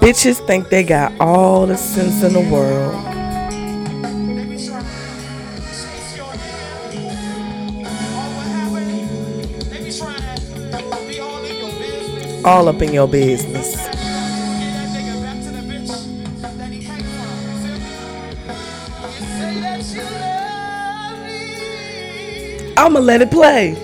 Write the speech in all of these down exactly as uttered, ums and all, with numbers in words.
Bitches think they got all the sense in the world. All up in your business. I'ma let it play.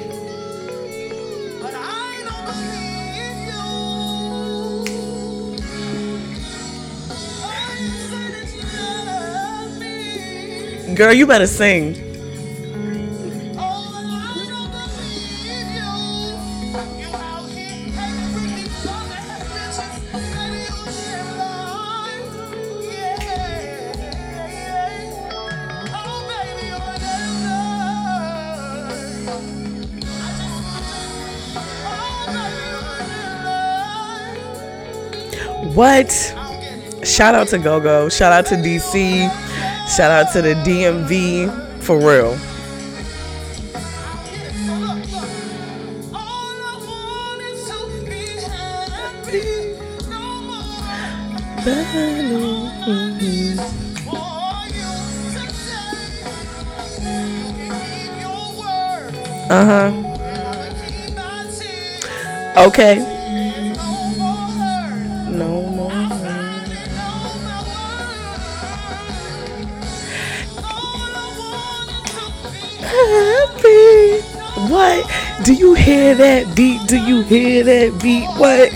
Girl, you better sing. What? Shout out to Go-Go. Shout out to D C. Shout out to the D M V, for real. Uh-huh. Okay. Do you hear that beat? Do you hear that beat? What?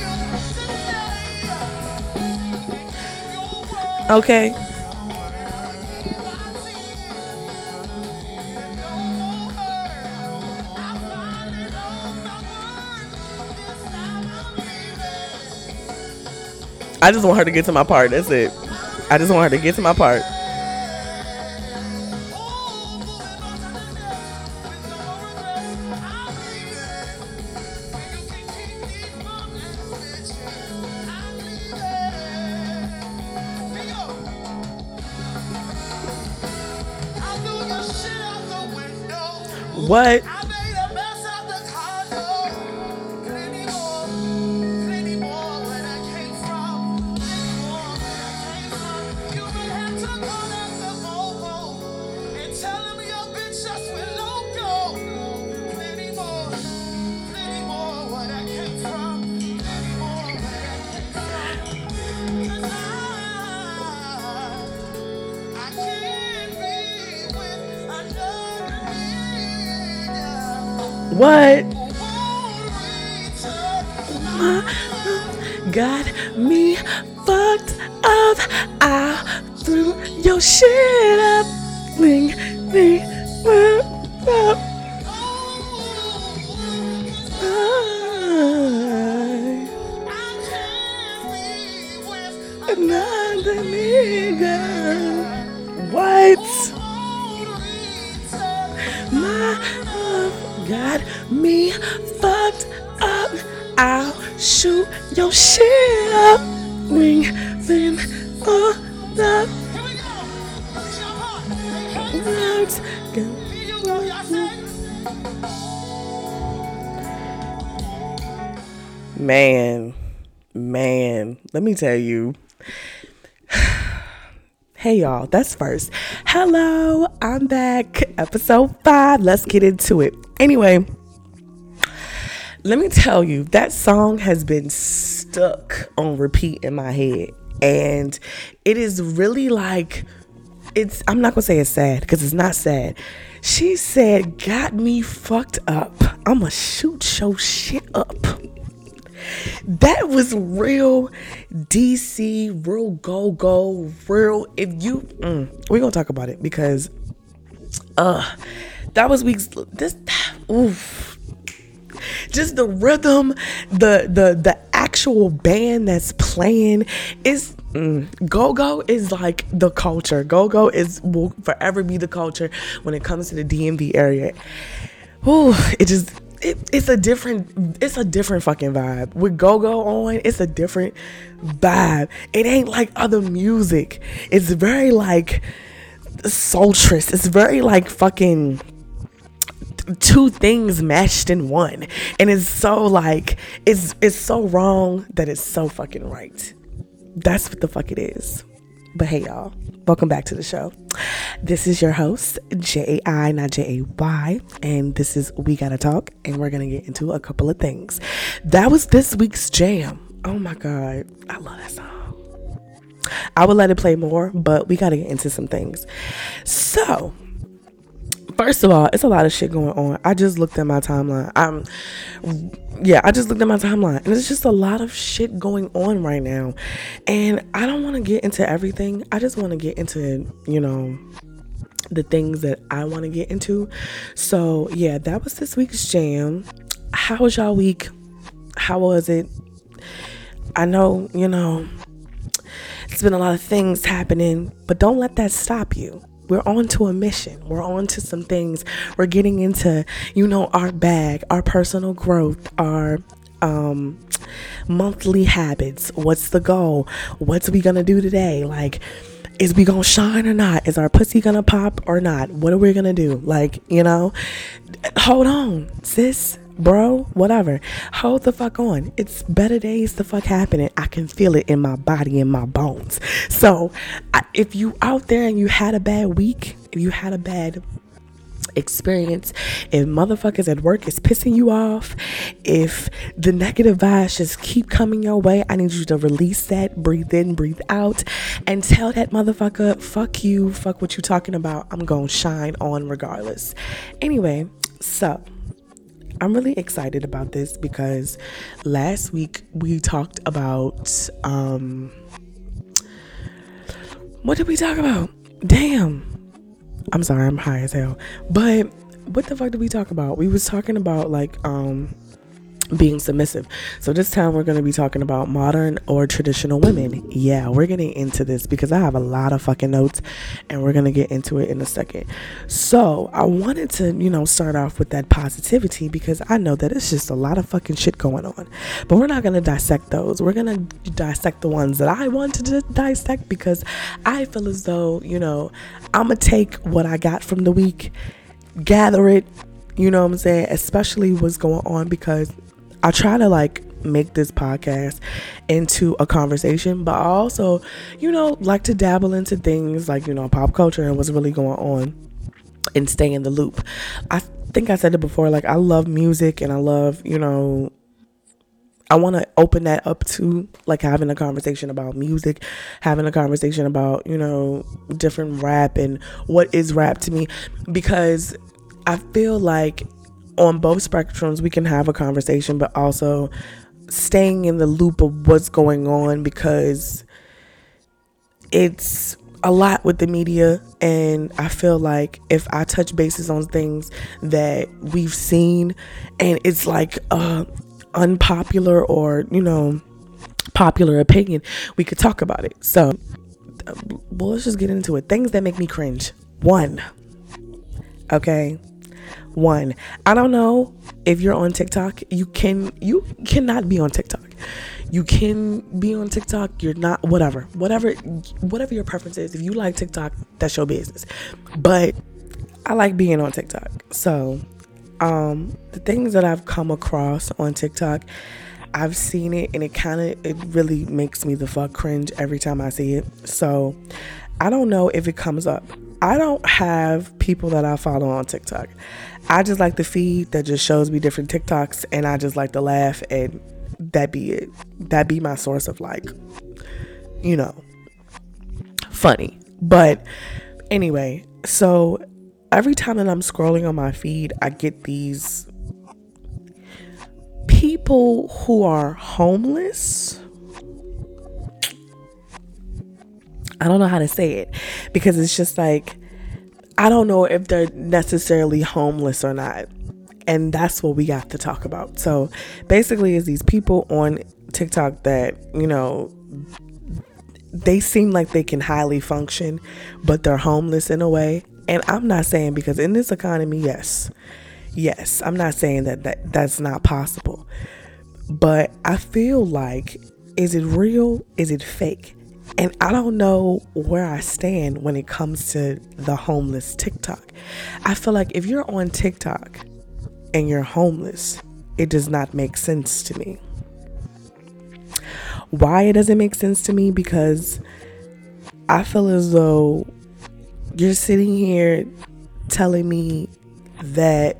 Okay. I just want her to get to my part. That's it. I just want her to get to my part. What? What? Mama got me fucked up. I threw your shit up. Bling, bling, bling, up. I, another nigga. What? Got me fucked up. I'll shoot your shit up. Wing, then, all the words. Man, man, let me tell you. Hey y'all, that's first. Hello, I'm back. Episode five. Let's get into it. Anyway, let me tell you, that song has been stuck on repeat in my head. And it is really like, it's, I'm not going to say it's sad because it's not sad. She said, got me fucked up. I'm going to shoot your shit up. That was real D C, real Go-Go, real, if you, mm, we're going to talk about it because, uh, that was weeks. This, oof, just the rhythm, the the the actual band that's playing is mm, Go-Go is like the culture. Go-Go is will forever be the culture when it comes to the D M V area. Ooh, it just it, it's a different it's a different fucking vibe with Go-Go on. It's a different vibe. It ain't like other music. It's very like sultrous. It's very like fucking two things matched in one, and it's so like it's it's so wrong that it's so fucking right. that's what the fuck it is. But hey, y'all, welcome back to the show. This is your host, J A I, not J A Y, and this is We Gotta Talk, and we're gonna get into a couple of things. That was this week's jam. Oh my God, I love that song. I would let it play more, but we gotta get into some things. So, first of all, it's a lot of shit going on. I just looked at my timeline. Um, yeah, I just looked at my timeline, and it's just a lot of shit going on right now. And I don't want to get into everything. I just want to get into, you know, the things that I want to get into. So yeah, that was this week's jam. How was y'all week? How was it? I know, you know, it's been a lot of things happening, but don't let that stop you. We're on to a mission. We're on to some things. We're getting into, you know, our bag, our personal growth, our um, monthly habits. What's the goal? What's we gonna do today? Like, is we gonna shine or not? Is our pussy gonna pop or not? What are we gonna do? Like, you know, hold on, sis, bro, whatever. Hold the fuck on. It's better days the fuck happening. I can feel it in my body, in my bones. So I, if you out there and you had a bad week, if you had a bad experience, if motherfuckers at work is pissing you off, if the negative vibes just keep coming your way, I need you to release that, breathe in, breathe out, and tell that motherfucker, fuck you, fuck what you talking about. I'm gonna shine on regardless. Anyway, so I'm really excited about this because last week we talked about, um, what did we talk about? Damn. I'm sorry, I'm high as hell. But what the fuck did we talk about? We was talking about like, um, being submissive. So this time we're going to be talking about modern or traditional women. Yeah, we're getting into this because I have a lot of fucking notes and we're going to get into it in a second. So I wanted to, you know, start off with that positivity because I know that it's just a lot of fucking shit going on, but we're not going to dissect those. We're going to dissect the ones that I wanted to dissect because I feel as though, you know, I'm going to take what I got from the week, gather it, you know what I'm saying? Especially what's going on because I try to like make this podcast into a conversation, but I also, you know, like to dabble into things like, you know, pop culture and what's really going on and stay in the loop. I think I said it before, like I love music and I love, you know, I want to open that up to like having a conversation about music, having a conversation about, you know, different rap and what is rap to me, because I feel like on both spectrums we can have a conversation, but also staying in the loop of what's going on, because it's a lot with the media. And I feel like if I touch bases on things that we've seen and it's like uh unpopular or, you know, popular opinion, we could talk about it. So well, let's just get into it. Things that make me cringe. One. Okay. One, I don't know if you're on TikTok. You can, you cannot be on TikTok. You can be on TikTok. You're not, whatever, whatever, whatever your preference is. If you like TikTok, that's your business. But I like being on TikTok. So, um, the things that I've come across on TikTok, I've seen it and it kind of, it really makes me the fuck cringe every time I see it. So I don't know if it comes up. I don't have people that I follow on TikTok. I just like the feed that just shows me different TikToks, and I just like to laugh, and that be it. That be my source of like, you know, funny. But anyway, so every time that I'm scrolling on my feed, I get these people who are homeless. I don't know how to say it because it's just like, I don't know if they're necessarily homeless or not. And that's what we got to talk about. So basically it's these people on TikTok that, you know, they seem like they can highly function, but they're homeless in a way. And I'm not saying, because in this economy, yes, yes, I'm not saying that, that that's not possible, but I feel like, is it real? Is it fake? And I don't know where I stand when it comes to the homeless TikTok. I feel like if you're on TikTok and you're homeless, it does not make sense to me. why it doesn't make sense to me, because I feel as though you're sitting here telling me that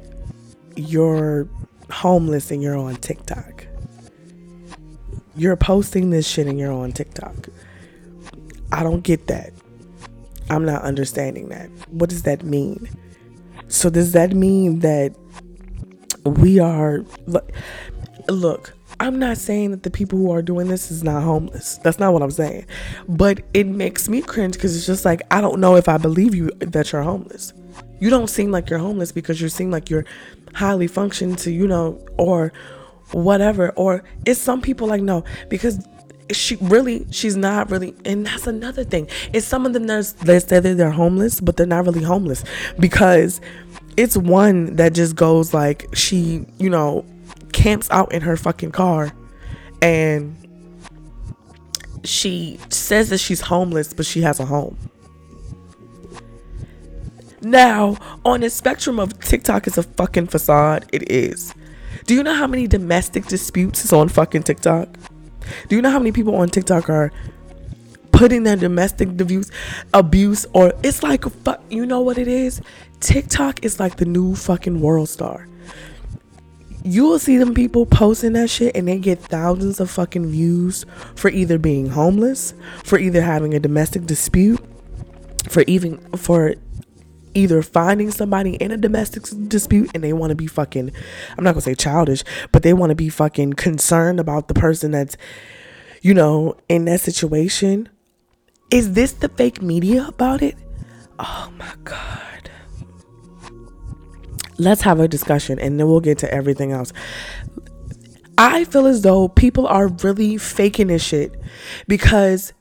you're homeless and you're on TikTok. You're posting this shit and you're on TikTok. I don't get that. I'm not understanding that. What does that mean? So does that mean that we are... Look, look, I'm not saying that the people who are doing this is not homeless. That's not what I'm saying. But it makes me cringe, because it's just like, I don't know if I believe you that you're homeless. You don't seem like you're homeless, because you seem like you're highly functioning to, you know, or whatever. Or it's some people like, no, because... she really she's not really. And that's another thing, is some of them there's they say that they're homeless, but they're not really homeless, because it's one that just goes like, she, you know, camps out in her fucking car, and she says that she's homeless, but she has a home. Now, on the spectrum of TikTok is a fucking facade, it is. Do you know how many domestic disputes is on fucking TikTok? Do you know how many people on TikTok are putting their domestic abuse, abuse or it's like, fuck, you know what it is? TikTok is like the new fucking world star. You will see them people posting that shit, and they get thousands of fucking views for either being homeless, for either having a domestic dispute, for even for either finding somebody in a domestic dispute and they want to be fucking, I'm not gonna say childish, but they want to be fucking concerned about the person that's, you know, in that situation. Is this the fake media about it? Oh my God. Let's have a discussion, and then we'll get to everything else. I feel as though people are really faking this shit, because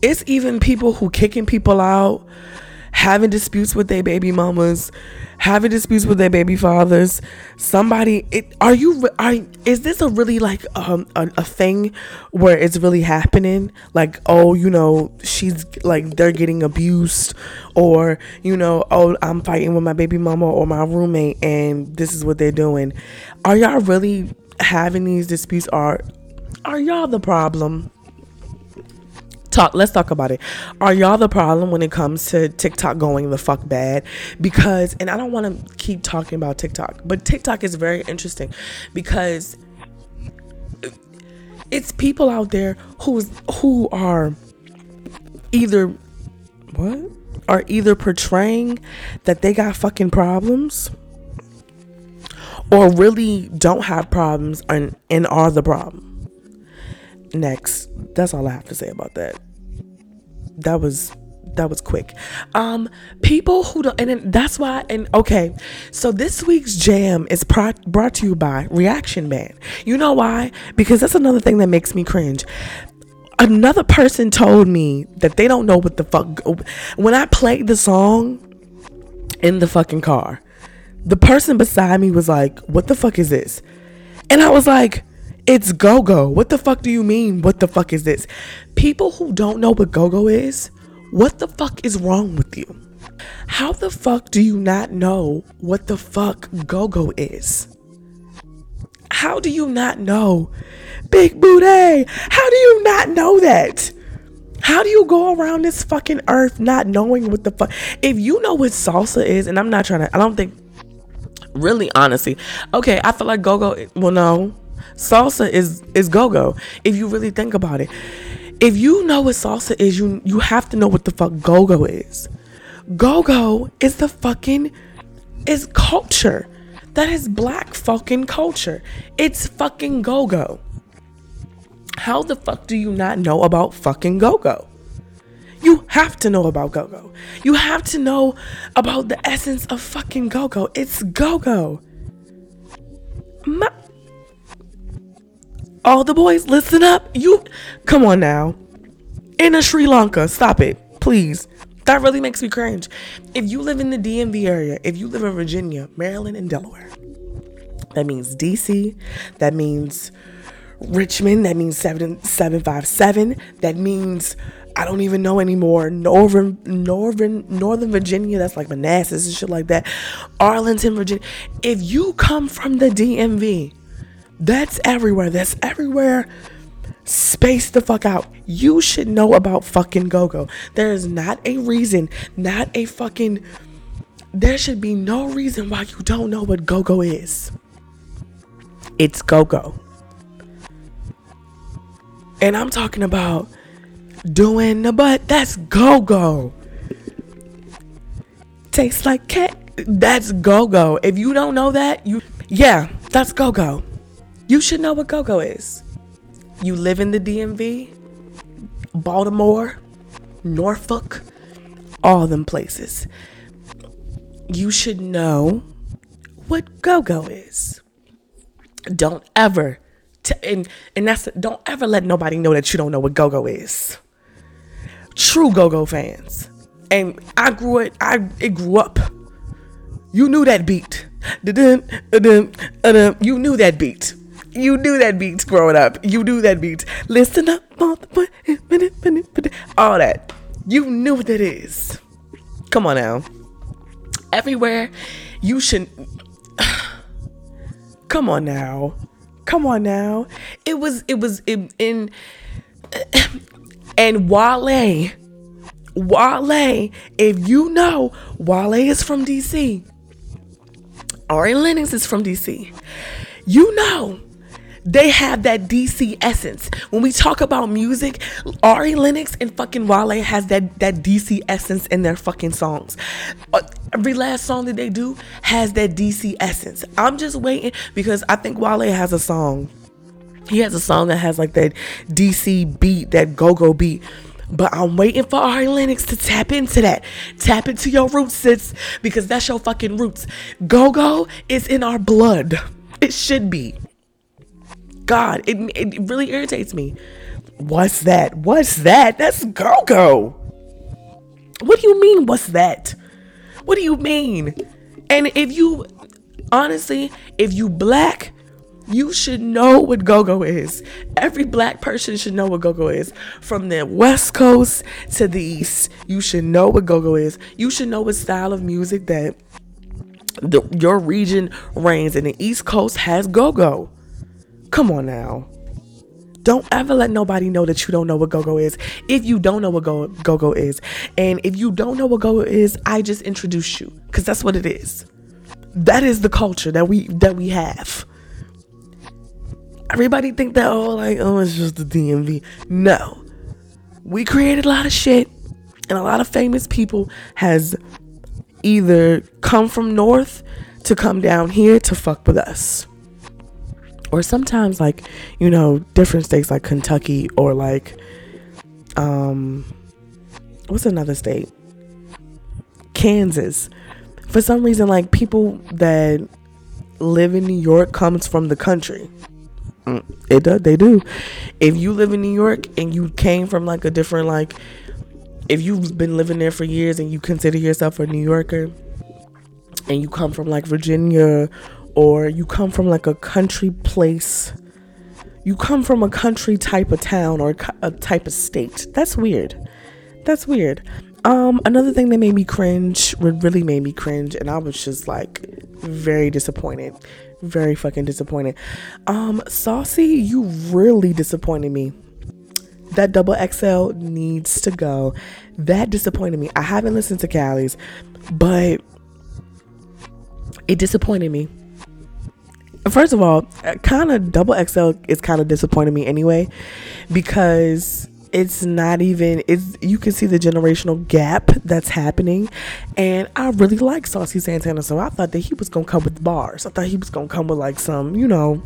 it's even people who kicking people out, having disputes with their baby mamas, having disputes with their baby fathers. Somebody, it, are you? Are is this a really like um a, a thing where it's really happening? Like, oh, you know, she's like, they're getting abused, or you know, oh, I'm fighting with my baby mama or my roommate, and this is what they're doing. Are y'all really having these disputes? Are are y'all the problem? Talk, let's talk about it. Are y'all the problem when it comes to TikTok going the fuck bad? Because, and I don't want to keep talking about TikTok, but TikTok is very interesting, because it's people out there who's who are either what are either portraying that they got fucking problems, or really don't have problems and and are the problem. Next, that's all I have to say about that. That was that was quick. Um, people who don't, and then that's why. And okay, so this week's jam is pro- brought to you by Reaction Band. You know why? Because that's another thing that makes me cringe. Another person told me that they don't know what the fuck. When I played the song in the fucking car, the person beside me was like, "What the fuck is this?" And I was like, it's Go-Go. What the fuck do you mean? What the fuck is this? People who don't know what Go-Go is, what the fuck is wrong with you? How the fuck do you not know what the fuck Go-Go is? How do you not know Big Booty? How do you not know that? How do you go around this fucking earth not knowing what the fuck? If you know what salsa is, and I'm not trying to, I don't think, really, honestly. Okay, I feel like Go-Go, well, no. Salsa is is go-go. If you really think about it, if you know what salsa is, you you have to know what the fuck go-go is. Go-go is the fucking is culture. That is black fucking culture. It's fucking go-go. How the fuck do you not know about fucking go-go? You have to know about go-go. You have to know about the essence of fucking go-go. It's go-go. My All the boys, listen up. You, come on now. In a Sri Lanka, stop it, please. That really makes me cringe. If you live in the D M V area, if you live in Virginia, Maryland, and Delaware, that means D C, that means Richmond, that means seven seven five seven, that means, I don't even know anymore, Northern, Northern, Northern Virginia, that's like Manassas and shit like that, Arlington, Virginia. If you come from the D M V, that's everywhere. That's everywhere. Space the fuck out. You should know about fucking Go-Go. There is not a reason, not a fucking, there should be no reason why you don't know what Go-Go is. It's Go-Go. And I'm talking about doing the butt. That's Go-Go. Tastes like cat. That's Go-Go. If you don't know that, you, yeah, that's Go-Go. You should know what Go-Go is. You live in the D M V, Baltimore, Norfolk, all them places. You should know what Go-Go is. Don't ever, t- and, and that's, don't ever let nobody know that you don't know what Go-Go is. True Go-Go fans. And I grew it, I, it grew up. You knew that beat. Da-dum, da-dum, da-dum. You knew that beat. You knew that beat growing up. You knew that beat. Listen up. All that. You knew what that is. Come on now. Everywhere you should. Come on now. Come on now. It was, it was in. in and Wale. Wale. If you know, Wale is from D C. Ari Lennox is from D C. You know. They have that D C essence. When we talk about music, Ari Lennox and fucking Wale has that, that D C essence in their fucking songs. Uh, every last song that they do has that D C essence. I'm just waiting because I think Wale has a song. He has a song that has like that D C beat, that go-go beat. But I'm waiting for Ari Lennox to tap into that. Tap into your roots, sis, because that's your fucking roots. Go-go is in our blood. It should be. God, it, it really irritates me. What's that? What's that? That's Go-Go. What do you mean, what's that? What do you mean? And if you, honestly, if you black, you should know what Go-Go is. Every black person should know what Go-Go is. From the West Coast to the East, you should know what Go-Go is. You should know what style of music that the, your region reigns. And the East Coast has Go-Go. Come on now. Don't ever let nobody know that you don't know what Go-Go is. If you don't know what Go- Go-Go is. And if you don't know what Go-Go is, I just introduce you. Because that's what it is. That is the culture that we that we have. Everybody think that, oh, like, oh, it's just the D M V. No. We created a lot of shit. And a lot of famous people has either come from north to come down here to fuck with us. Or sometimes, like, you know, different states like Kentucky or like, um, what's another state? Kansas. For some reason, like, people that live in New York comes from the country. It does. They do. If you live in New York and you came from like a different, like, if you've been living there for years and you consider yourself a New Yorker and you come from like Virginia, or you come from like a country place, you come from a country type of town or a type of state. That's weird. That's weird. Um, another thing that made me cringe, really made me cringe, and I was just like very disappointed, very fucking disappointed. Um, Saucy, you really disappointed me. That Double X L needs to go. That disappointed me. I haven't listened to Callie's, but it disappointed me. First of all, kind of Double X L is kind of disappointing me anyway, because it's not even, it's, you can see the generational gap that's happening. And I really like Saucy Santana, so I thought that he was going to come with bars. I thought he was going to come with like some, you know,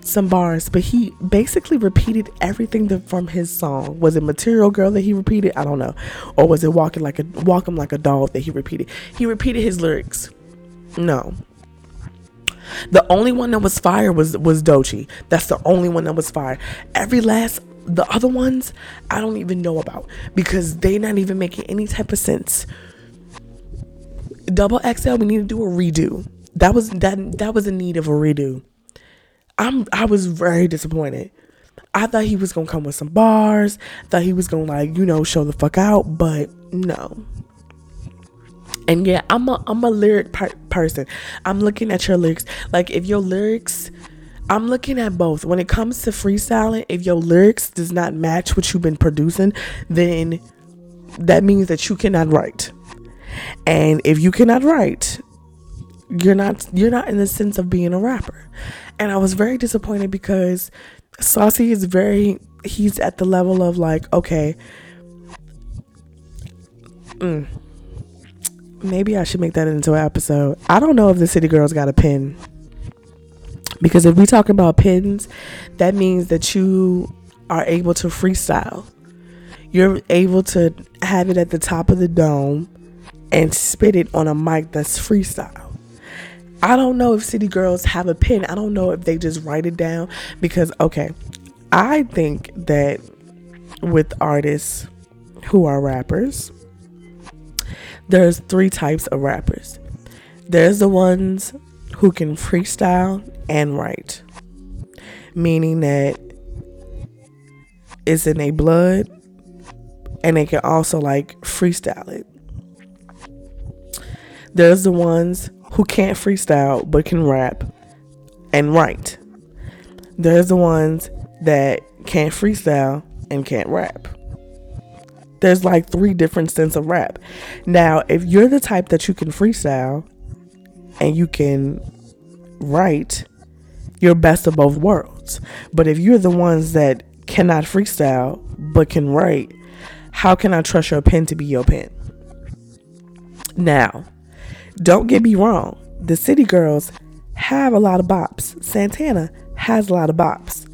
some bars, but he basically repeated everything that, from his song. Was it Material Girl that he repeated? I don't know. Or was it Walking Like a, Walk 'em Like a Dog that he repeated? He repeated his lyrics. No. The only one that was fire was was Dochi. That's the only one that was fire. Every last, the other ones, I don't even know about because they not even making any type of sense. Double X L, we need to do a redo. That was that that was in need of a redo. I'm I was very disappointed. I thought he was gonna come with some bars. Thought he was gonna like you know show the fuck out, but no. And yeah, I'm a I'm a lyric per- person. I'm looking at your lyrics. Like if your lyrics, I'm looking at both. When it comes to freestyling, if your lyrics does not match what you've been producing, then that means that you cannot write. And if you cannot write, you're not you're not in the sense of being a rapper. And I was very disappointed because Saucy is very he's at the level of like, okay, mm, maybe I should make that into an episode. I don't know if the City Girls got a pen. Because if we talk about pins, that means that you are able to freestyle. You're able to have it at the top of the dome and spit it on a mic that's freestyle. I don't know if City Girls have a pin. I don't know if they just write it down. Because, okay, I think that with artists who are rappers, there's three types of rappers. There's the ones who can freestyle and write, meaning that it's in their blood and they can also like freestyle it. There's the ones who can't freestyle but can rap and write. There's the ones that can't freestyle and can't rap. There's like three different senses of rap. Now, if you're the type that you can freestyle and you can write, you're best of both worlds. But if you're the ones that cannot freestyle but can write, how can I trust your pen to be your pen? Now, don't get me wrong. The City Girls have a lot of bops. Santana has a lot of bops.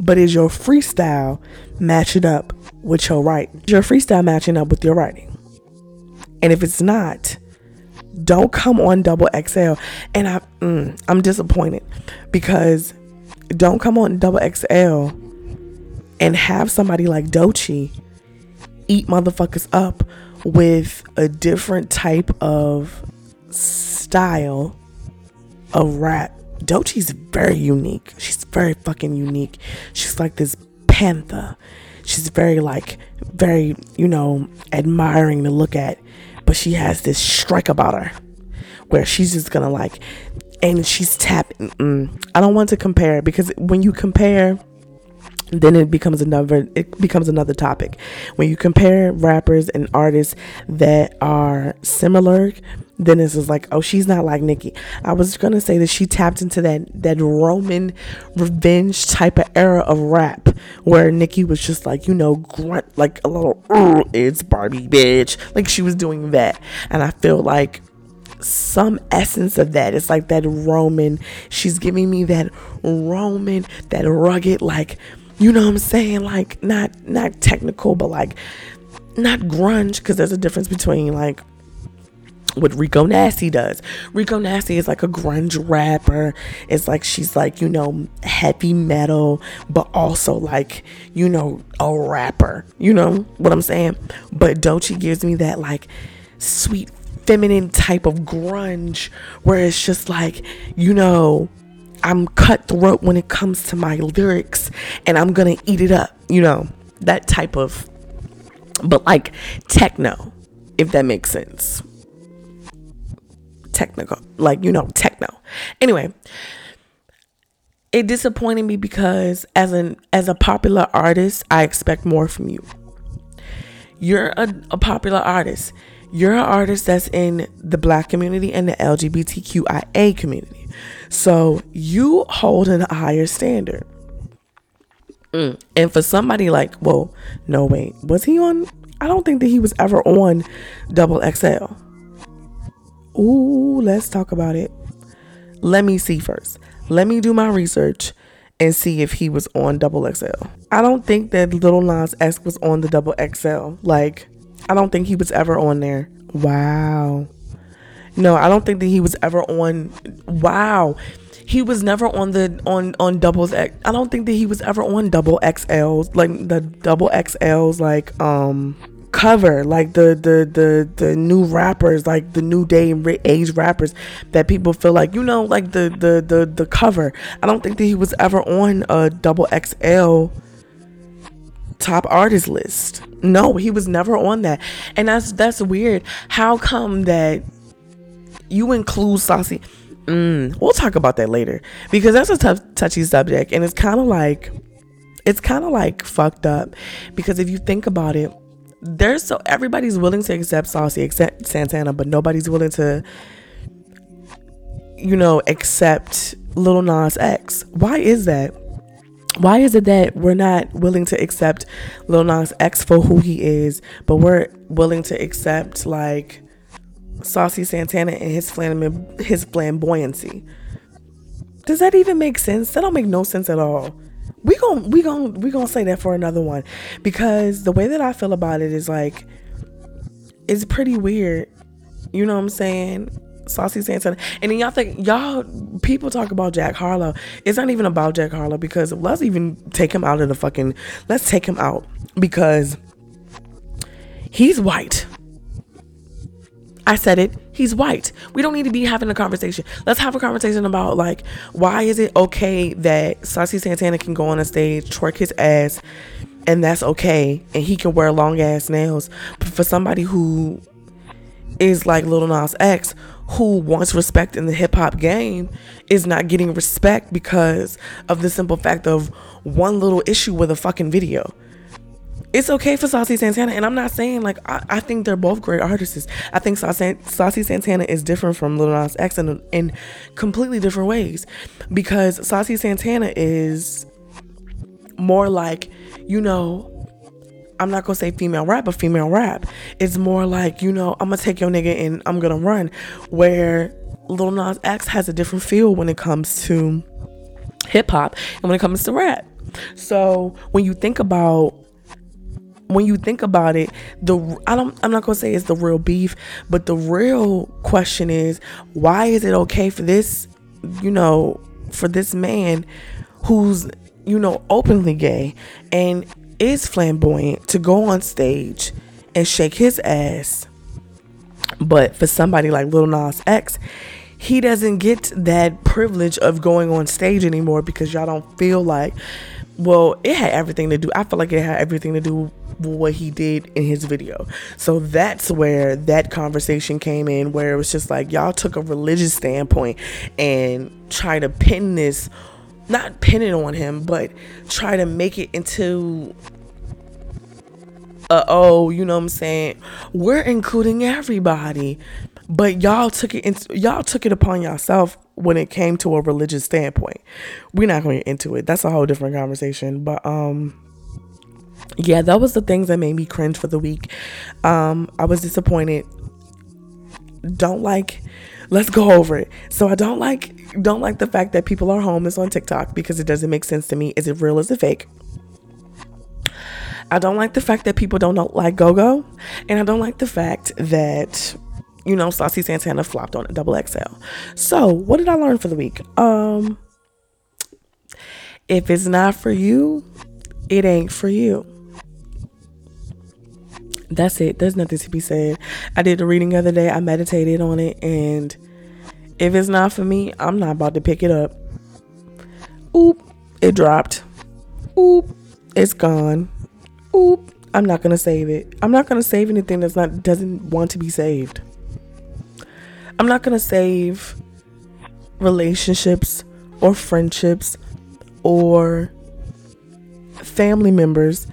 But is your freestyle matching up with your writing? Is your freestyle matching up with your writing? And if it's not, don't come on Double X L. And I, mm, I'm disappointed because don't come on Double X L and have somebody like Dochi eat motherfuckers up with a different type of style of rap. Dochi's very unique. She's very fucking unique. She's like this panther. She's very like, very, you know, admiring to look at. But she has this strike about her where she's just gonna like, and she's tapping. Mm-mm. I don't want to compare because when you compare, then it becomes another, it becomes another topic. When you compare rappers and artists that are similar, then it's just like, oh, she's not like Nicki. I was gonna say that she tapped into that, that Roman revenge type of era of rap where Nicki was just like, you know, grunt, like a little, oh, it's Barbie bitch. Like she was doing that. And I feel like some essence of that. It's like that Roman, she's giving me that Roman, that rugged, like, you know what I'm saying? Like not, not technical, but like not grunge. Cause there's a difference between like, what Rico Nasty does. Rico Nasty is like a grunge rapper. It's like she's like, you know, heavy metal, but also like, you know, a rapper. You know what I'm saying? But Dochi gives me that like sweet feminine type of grunge where it's just like, you know, I'm cutthroat when it comes to my lyrics and I'm gonna eat it up, you know, that type of, but like techno, if that makes sense. Technical, like, you know, techno. Anyway, it disappointed me because as an as a popular artist, I expect more from you. You're a, a popular artist. You're an artist that's in the Black community and the L G B T Q I A community, so you hold a higher standard. Mm. And for somebody like, well, no wait, was he on? I don't think that he was ever on Double X L. Ooh, let's talk about it. Let me see first. Let me do my research and see if he was on Double X L. I don't think that Lil Nas X was on the Double X L. Like, I don't think he was ever on there. Wow. No, I don't think that he was ever on. Wow. He was never on the on on doubles. I don't think that he was ever on Double X L's, like the Double X L's, like um. cover, like the the the the new rappers, like the new day and age rappers that people feel like, you know, like the the the the cover. I don't think that he was ever on a Double X L top artist list. No, he was never on that, and that's that's weird. How come that you include Saucy? Mm, we'll talk about that later, because that's a tough, touchy subject, and it's kind of like, it's kind of like fucked up, because if you think about it, there's so everybody's willing to accept Saucy except Santana, but nobody's willing to, you know, accept Lil Nas X. Why is that? Why is it that we're not willing to accept Lil Nas X for who he is, but we're willing to accept like Saucy Santana and his flamb- his flamboyancy? Does that even make sense? That don't make no sense at all. We gon' we gon' we gon' say that for another one, because the way that I feel about it is like, it's pretty weird. You know what I'm saying? Saucy Santana. And then y'all think y'all people talk about Jack Harlow. It's not even about Jack Harlow, because let's even take him out of the fucking let's take him out because he's white. I said it. He's white. We don't need to be having a conversation. Let's have a conversation about, like, why is it okay that Saucy Santana can go on a stage, twerk his ass, and that's okay, and he can wear long ass nails, but for somebody who is like Lil Nas X, who wants respect in the hip hop game, is not getting respect because of the simple fact of one little issue with a fucking video. It's okay for Saucy Santana, and I'm not saying, like, I, I think they're both great artists. I think Saucy, Saucy Santana is different from Lil Nas X in, in completely different ways, because Saucy Santana is more like, you know, I'm not gonna say female rap, but female rap. It's more like, you know, I'm gonna take your nigga and I'm gonna run, where Lil Nas X has a different feel when it comes to hip hop and when it comes to rap. So when you think about When you think about it, the I don't I'm not gonna say it's the real beef, but the real question is, why is it okay for this, you know, for this man who's, you know, openly gay and is flamboyant to go on stage and shake his ass, but for somebody like Lil Nas X, he doesn't get that privilege of going on stage anymore, because y'all don't feel like, well, it had everything to do. I feel like it had everything to do what he did in his video. So that's where that conversation came in, where it was just like, y'all took a religious standpoint and try to pin this, not pin it on him, but try to make it into uh oh, you know what I'm saying, we're including everybody, but y'all took it into, y'all took it upon yourself when it came to a religious standpoint. We're not going to get into it. That's a whole different conversation, but um yeah, that was the things that made me cringe for the week. Um, I was disappointed. Don't like, let's go over it. So I don't like, don't like the fact that people are homeless on TikTok, because it doesn't make sense to me. Is it real? Is it fake? I don't like the fact that people don't like Go-Go. And I don't like the fact that, you know, Saucy Santana flopped on Double X L. So what did I learn for the week? Um, if it's not for you, it ain't for you. That's it. There's nothing to be said. I did the reading the other day. I meditated on it, and if it's not for me, I'm not about to pick it up. Oop, it dropped. Oop, it's gone. Oop, I'm not gonna save it. I'm not gonna save anything that's not doesn't want to be saved. I'm not gonna save relationships or friendships or family members.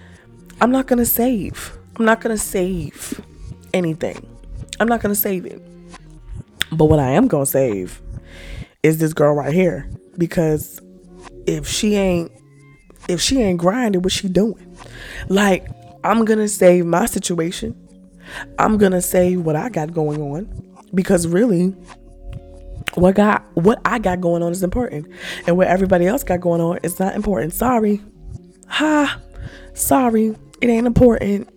I'm not gonna save. I'm not going to save anything. I'm not going to save it. But what I am going to save is this girl right here. Because if she ain't, if she ain't grinding, what she doing? Like, I'm going to save my situation. I'm going to save what I got going on. Because really, what got, what I got going on is important. And what everybody else got going on is not important. Sorry. Ha. Sorry. It ain't important.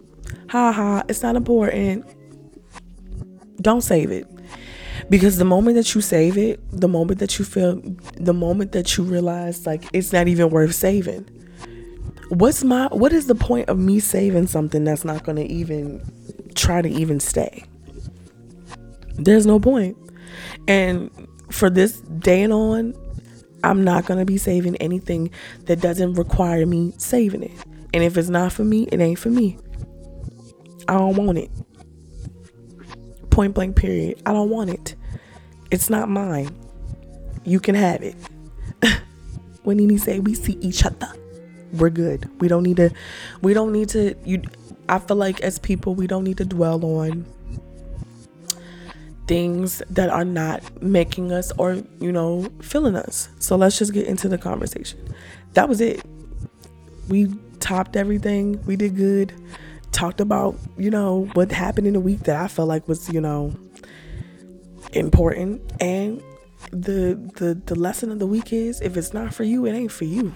Ha ha, it's not important. Don't save it. Because the moment that you save it, the moment that you feel, the moment that you realize, like, it's not even worth saving. What's my, what is the point of me saving something that's not going to even try to even stay? There's no point. And for this day and on, I'm not going to be saving anything that doesn't require me saving it. And if it's not for me, it ain't for me. I don't want it. Point blank period. I don't want it. It's not mine. you can have it. When Nene say we see each other, we're good. We don't need to, we don't need to, you, I feel like as people, we don't need to dwell on things that are not making us or, you know, feeling us. So let's just get into the conversation. That was it. We topped everything. We did good. Talked about, you know, what happened in the week that I felt like was, you know, important. And the the the lesson of the week is, if it's not for you, it ain't for you.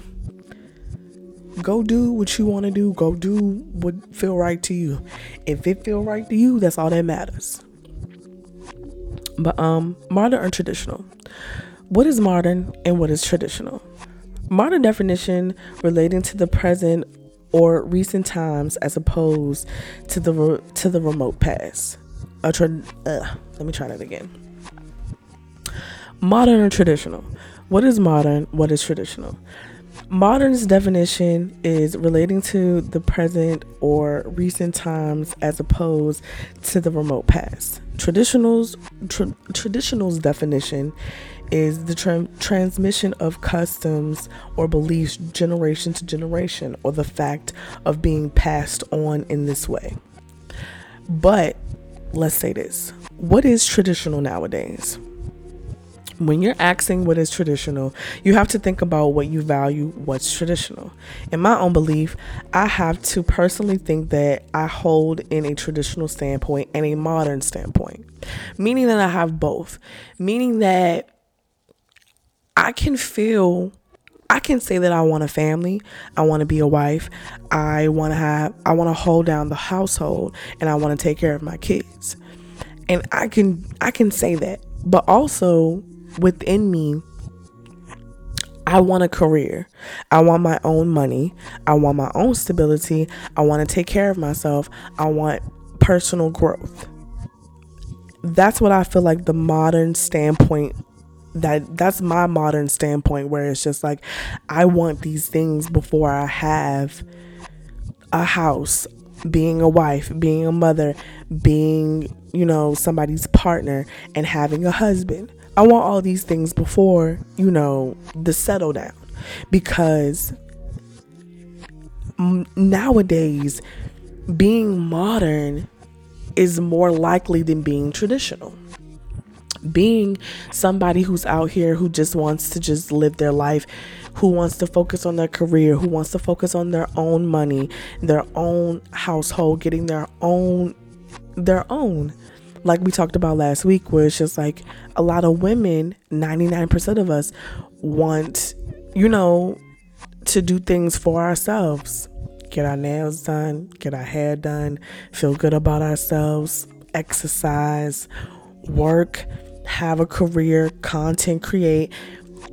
Go do what you want to do. Go do what feel right to you. If it feel right to you, that's all that matters. But um, modern or traditional? What is modern and what is traditional? Modern definition relating to the present or recent times as opposed to the re- to the remote past. A tra- uh, let me try that again. Modern or traditional? What is modern? What is traditional? Modern's definition is relating to the present or recent times as opposed to the remote past. Traditional's tra- traditional's definition is the tra- transmission of customs or beliefs generation to generation, or the fact of being passed on in this way. But let's say this. What is traditional nowadays? When you're asking what is traditional, you have to think about what you value, what's traditional. In my own belief, I have to personally think that I hold in a traditional standpoint and a modern standpoint, meaning that I have both, meaning that I can feel, I can say that I want a family, I want to be a wife, I want to have, I want to hold down the household, and I want to take care of my kids. And I can, I can say that, but also within me, I want a career. I want my own money. I want my own stability. I want to take care of myself. I want personal growth. That's what I feel like the modern standpoint, that that's my modern standpoint, where it's just like, I want these things before I have a house, being a wife, being a mother, being, you know, somebody's partner and having a husband. I want all these things before, you know, the settle down, because nowadays being modern is more likely than being traditional. Being somebody who's out here who just wants to just live their life, who wants to focus on their career, who wants to focus on their own money, their own household, getting their own, their own. Like we talked about last week, where it's just like a lot of women, ninety-nine percent of us want, you know, to do things for ourselves. Get our nails done, get our hair done, feel good about ourselves, exercise, work, have a career, content create,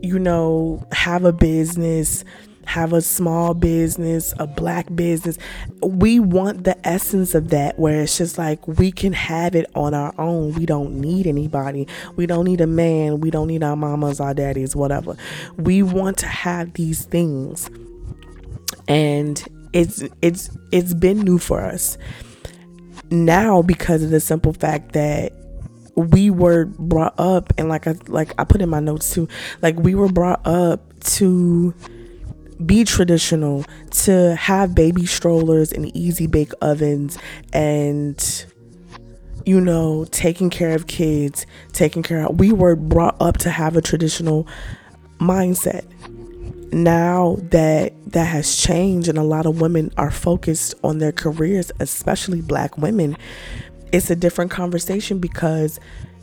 you know, have a business, have a small business, a black business. We want the essence of that, where it's just like we can have it on our own. We don't need anybody. We don't need a man. We don't need our mamas, our daddies, whatever. We want to have these things. And it's it's it's been new for us now, because of the simple fact that we were brought up, and like I like I put in my notes too, like we were brought up to be traditional, to have baby strollers and easy bake ovens, and, you know, taking care of kids, taking care of, we were brought up to have a traditional mindset. Now that that has changed, and a lot of women are focused on their careers, especially black women, it's a different conversation, because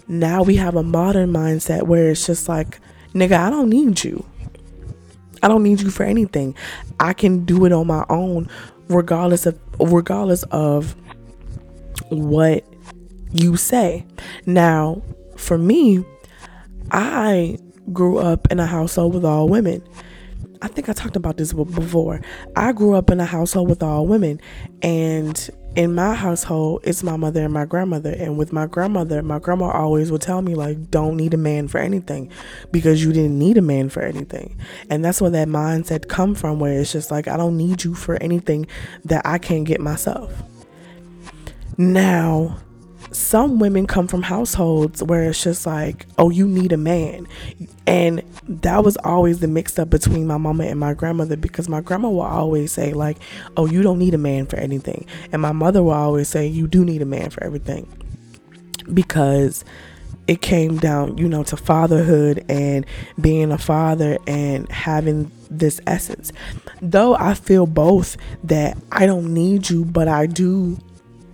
now we have a modern mindset where it's just like, nigga, I don't need you. I don't need you for anything. I can do it on my own, regardless of regardless of what you say. Now, for me, I grew up in a household with all women. I think I talked about this before. I grew up in a household with all women, and in my household, it's my mother and my grandmother. And with my grandmother, my grandma always would tell me, like, don't need a man for anything, because you didn't need a man for anything. And that's where that mindset come from, where it's just like, I don't need you for anything that I can't get myself. Now, some women come from households where it's just like, oh, you need a man. And that was always the mix up between my mama and my grandmother, because my grandma will always say like, oh, you don't need a man for anything. And my mother will always say, you do need a man for everything, because it came down, you know, to fatherhood and being a father and having this essence. Though I feel both, that I don't need you, but I do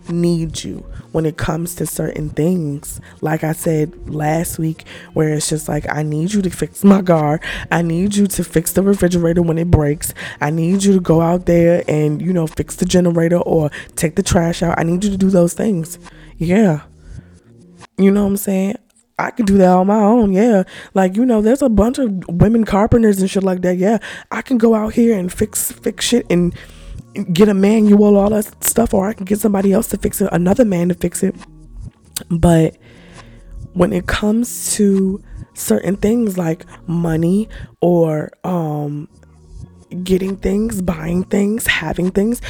need you when it comes to certain things. Like I said last week, where it's just like, I need you to fix my car, I need you to fix the refrigerator when it breaks, I need you to go out there and, you know, fix the generator or take the trash out. I need you to do those things. Yeah, you know what I'm saying? I could do that on my own. Yeah, like, you know, there's a bunch of women carpenters and shit like that. Yeah, I can go out here and fix fix shit and get a manual, all that stuff, or I can get somebody else to fix it, another man to fix it. But when it comes to certain things like money or um getting things, buying things, having things,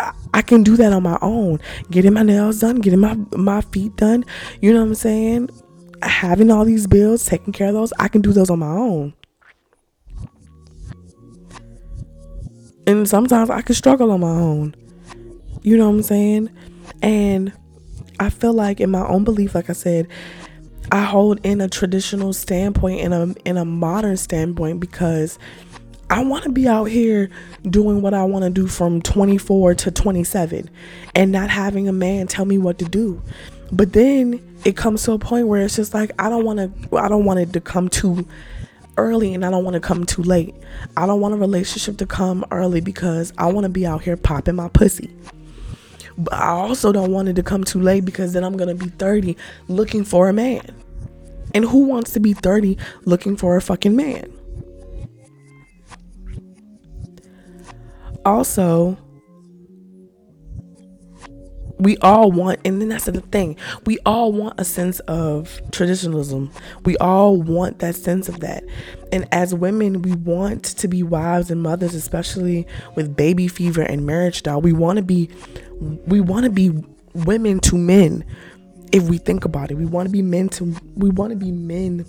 I, I can do that on my own. Getting my nails done, getting my my feet done, you know what I'm saying, having all these bills, taking care of those, I can do those on my own. And sometimes I can struggle on my own, you know what I'm saying? And I feel like, in my own belief, like I said, I hold in a traditional standpoint and a, in a modern standpoint, because I want to be out here doing what I want to do from twenty-four to twenty-seven and not having a man tell me what to do. But then it comes to a point where it's just like, I don't want to, I don't want it to come too early, and I don't want to come too late. I don't want a relationship to come early because I want to be out here popping my pussy. But I also don't want it to come too late, because then I'm going to be thirty looking for a man. And who wants to be thirty looking for a fucking man? Also, we all want, and then that's the thing, we all want a sense of traditionalism. We all want that sense of that. And as women, we want to be wives and mothers, especially with baby fever and marriage style. We want to be, we want to be women to men. If we think about it, we want to be men to, we want to be men.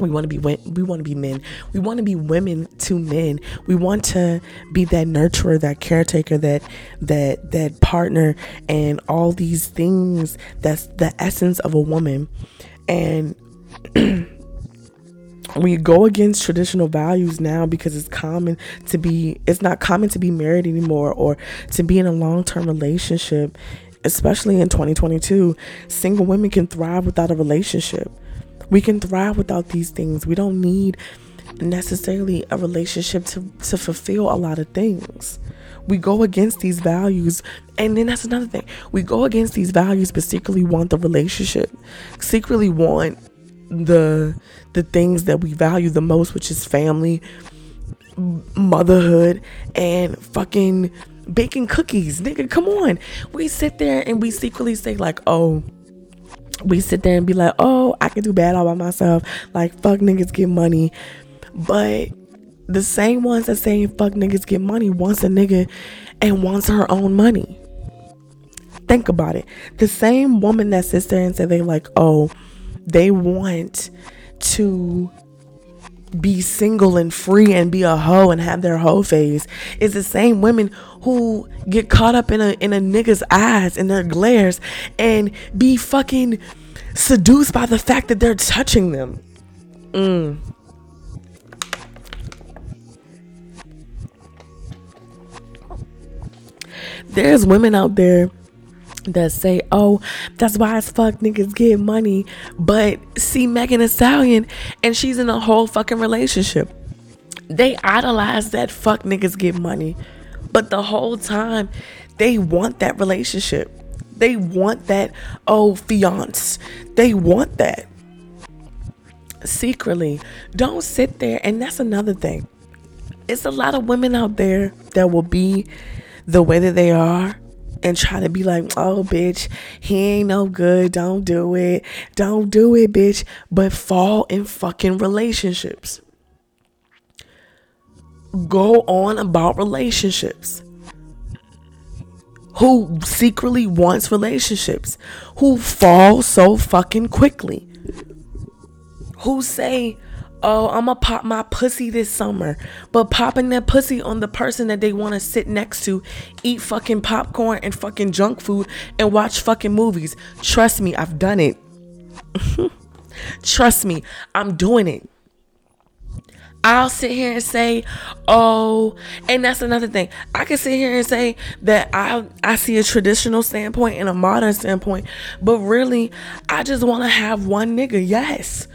We want to be we want to be men. We want to be women to men. We want to be that nurturer, that caretaker, that that that partner, and all these things. That's the essence of a woman. And we go against traditional values now, because it's common to be. It's not common to be married anymore, or to be in a long-term relationship, especially in twenty twenty-two. Single women can thrive without a relationship. We can thrive without these things. We don't need necessarily a relationship to, to fulfill a lot of things. We go against these values. And then that's another thing. We go against these values, but secretly want the relationship. Secretly want the the things that we value the most, which is family, motherhood, and fucking baking cookies. Nigga, come on. We sit there and we secretly say like, oh, we sit there and be like, oh, I can do bad all by myself. Like, fuck niggas, get money. But the same ones that say fuck niggas, get money wants a nigga and wants her own money. Think about it. The same woman that sits there and say they like, oh, they want to be single and free and be a hoe and have their hoe phase, is the same women who get caught up in a in a nigga's eyes and their glares and be fucking seduced by the fact that they're touching them. Mm. There's women out there that say, oh, that's why as fuck niggas get money, but see Megan Thee Stallion and she's in a whole fucking relationship. They idolize that fuck niggas get money, but the whole time they want that relationship. They want that, oh, fiance. They want that secretly. Don't sit there. And that's another thing. It's a lot of women out there that will be the way that they are and try to be like, oh, bitch, he ain't no good. Don't do it. Don't do it, bitch. But fall in fucking relationships. Go on about relationships. who secretly wants relationships, who fall so fucking quickly, who say, oh, I'm going to pop my pussy this summer. But popping that pussy on the person that they want to sit next to, eat fucking popcorn and fucking junk food and watch fucking movies. Trust me, I've done it. Trust me, I'm doing it. I'll sit here and say, oh, and that's another thing. I can sit here and say that I I see a traditional standpoint and a modern standpoint. But really, I just want to have one nigga. Yes.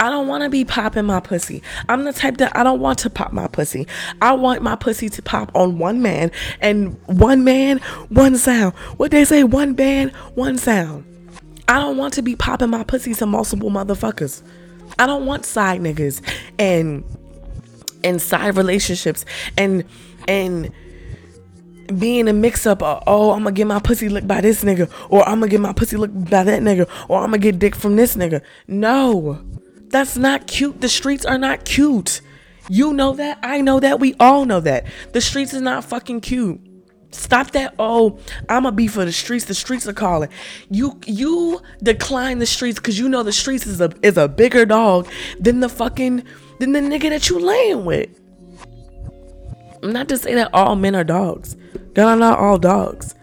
I don't want to be popping my pussy. I'm the type that I don't want to pop my pussy. I want my pussy to pop on one man, and one man, one sound. What they say, one band, one sound. I don't want to be popping my pussy to multiple motherfuckers. I don't want side niggas and and side relationships and and being a mix up of, oh, I'm gonna get my pussy licked by this nigga, or I'm gonna get my pussy licked by that nigga, or I'm gonna get dick from this nigga. No. That's not cute. The streets are not cute. You know that. I know that. We all know that. The streets is not fucking cute. Stop that. Oh, I'ma be for the streets. The streets are calling. You you decline the streets because you know the streets is a is a bigger dog than the fucking than the nigga that you laying with. I'm not to say that all men are dogs. They are not all dogs.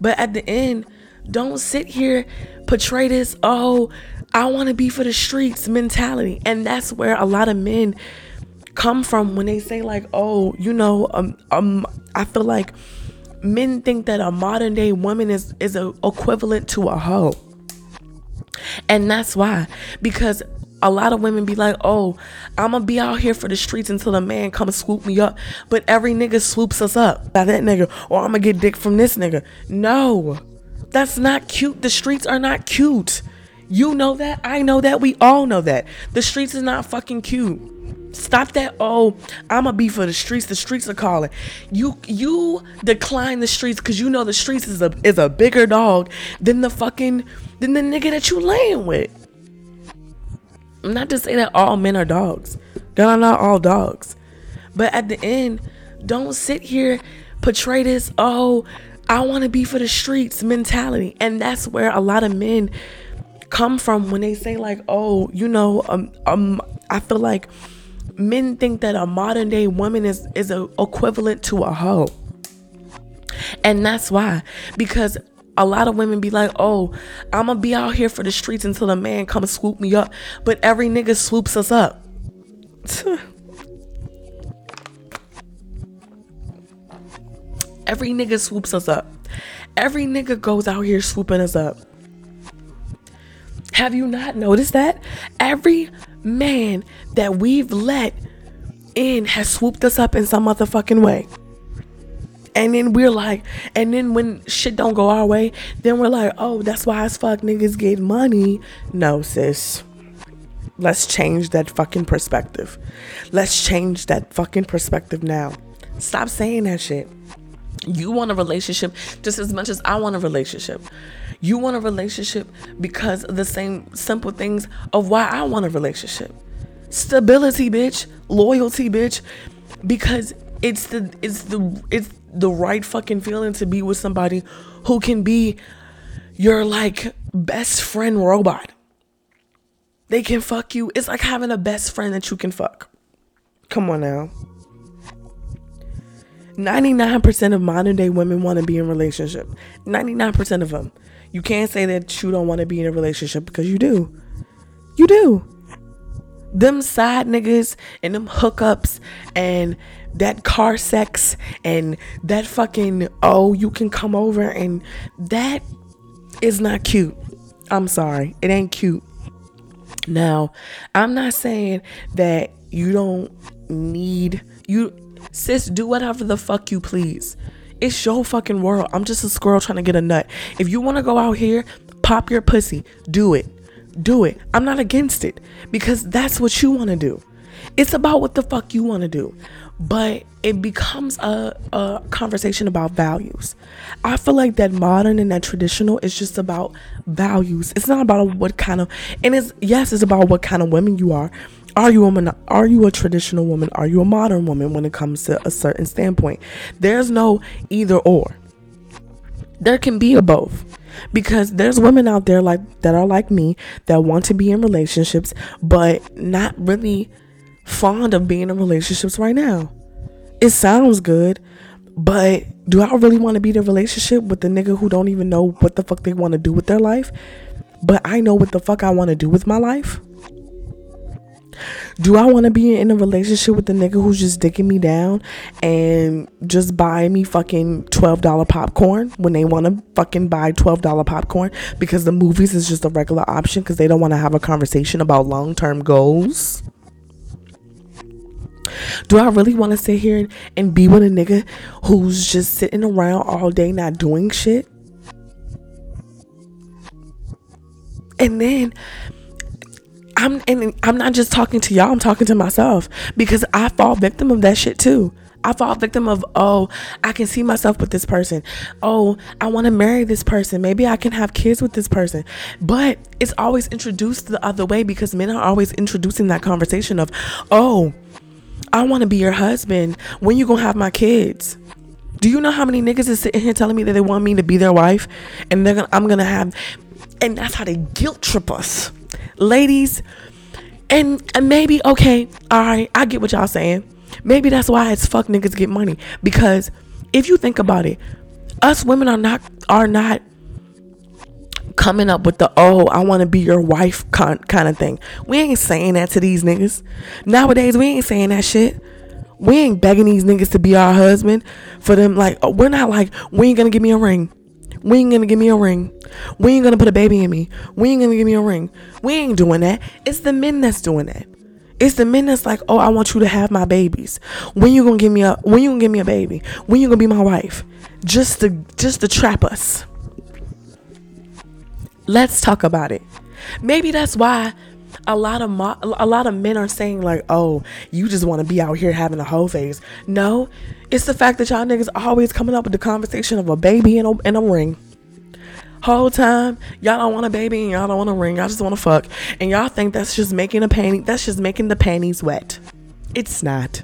But at the end, don't sit here, portray this, oh, I want to be for the streets mentality. And that's where a lot of men come from when they say like, oh, you know, um, um, I feel like men think that a modern day woman is, is a equivalent to a hoe. And that's why, because a lot of women be like, oh, I'm going to be out here for the streets until a man comes swoop me up. But every nigga swoops us up by that nigga, or I'm going to get dick from this nigga. No, that's not cute. The streets are not cute. You know that. I know that. We all know that. The streets is not fucking cute. Stop that. Oh, I'ma be for the streets. The streets are calling. You you decline the streets because you know the streets is a is a bigger dog than the fucking than the nigga that you laying with. I'm not to say that all men are dogs. They're not all dogs. But at the end, don't sit here, portray this, oh, I wanna be for the streets mentality. And that's where a lot of men come from when they say like, oh, you know, um, um, I feel like men think that a modern day woman is is a equivalent to a hoe. And that's why, because a lot of women be like, oh, I'm gonna be out here for the streets until a man comes swoop me up, but every nigga swoops us up. Every nigga swoops us up. Every nigga goes out here swooping us up. Have you not noticed that? Every man that we've let in has swooped us up in some motherfucking way. And then we're like, and then when shit don't go our way, then we're like, oh, that's why as fuck niggas get money. No, sis. Let's change that fucking perspective. Let's change that fucking perspective now. Stop saying that shit. You want a relationship just as much as I want a relationship. You want a relationship because of the same simple things of why I want a relationship. Stability, bitch. Loyalty, bitch. Because it's the it's the it's the right fucking feeling to be with somebody who can be your like best friend robot. They can fuck you. It's like having a best friend that you can fuck. Come on now. ninety-nine percent of modern day women want to be in a relationship. ninety-nine percent of them. You can't say that you don't want to be in a relationship because you do. You do. Them side niggas and them hookups and that car sex and that fucking, oh, you can come over, and that is not cute. I'm sorry. It ain't cute. Now, I'm not saying that you don't need, you, sis, do whatever the fuck you please. It's your fucking world. I'm just a squirrel trying to get a nut. If you want to go out here, pop your pussy. Do it. Do it. I'm not against it because that's what you want to do. It's about what the fuck you want to do. But it becomes a, a conversation about values. I feel like that modern and that traditional is just about values. It's not about what kind of, and it's, yes, it's about what kind of women you are. Are you a woman? Are you a traditional woman? Are you a modern woman when it comes to a certain standpoint? There's no either or. there can be a both, because there's women out there like that are like me that want to be in relationships but not really fond of being in relationships right now. It sounds good, but do I really want to be in a relationship with the nigga who don't even know what the fuck they want to do with their life, but I know what the fuck I want to do with my life? Do I want to be in a relationship with a nigga who's just dicking me down and just buy me fucking twelve dollars popcorn when they want to fucking buy twelve dollars popcorn because the movies is just a regular option because they don't want to have a conversation about long-term goals? Do I really want to sit here and, and be with a nigga who's just sitting around all day not doing shit? And then... I'm and I'm not just talking to y'all, I'm talking to myself, because I fall victim of that shit too. I fall victim of, oh, I can see myself with this person. Oh, I want to marry this person. Maybe I can have kids with this person. But it's always introduced the other way, because men are always introducing that conversation of, oh, I want to be your husband. When you gonna have my kids? Do you know how many niggas is sitting here telling me that they want me to be their wife, and they're gonna, I'm gonna have, and that's how they guilt trip us. Ladies, and, and maybe, okay, all right, I get what y'all saying. Maybe that's why it's fuck niggas get money, because if you think about it, us women are not are not coming up with the, oh, I want to be your wife con- kind of thing. We ain't saying that to these niggas nowadays. We ain't saying that shit. We ain't begging these niggas to be our husband for them. Like, oh, we're not like, we ain't gonna give me a ring. We ain't gonna give me a ring. We ain't gonna put a baby in me. We ain't gonna give me a ring. We ain't doing that. It's the men that's doing that. It's the men that's like, oh, I want you to have my babies. When you gonna give me a? When you gonna give me a baby? When you gonna be my wife? Just to just to trap us. Let's talk about it. Maybe that's why a lot of mo- a lot of men are saying like, oh, you just want to be out here having a hoe phase. No, it's the fact that y'all niggas always coming up with the conversation of a baby and a, and a ring. Whole time y'all don't want a baby and y'all don't want a ring, y'all just want to fuck, and y'all think that's just making a panty that's just making the panties wet. It's not.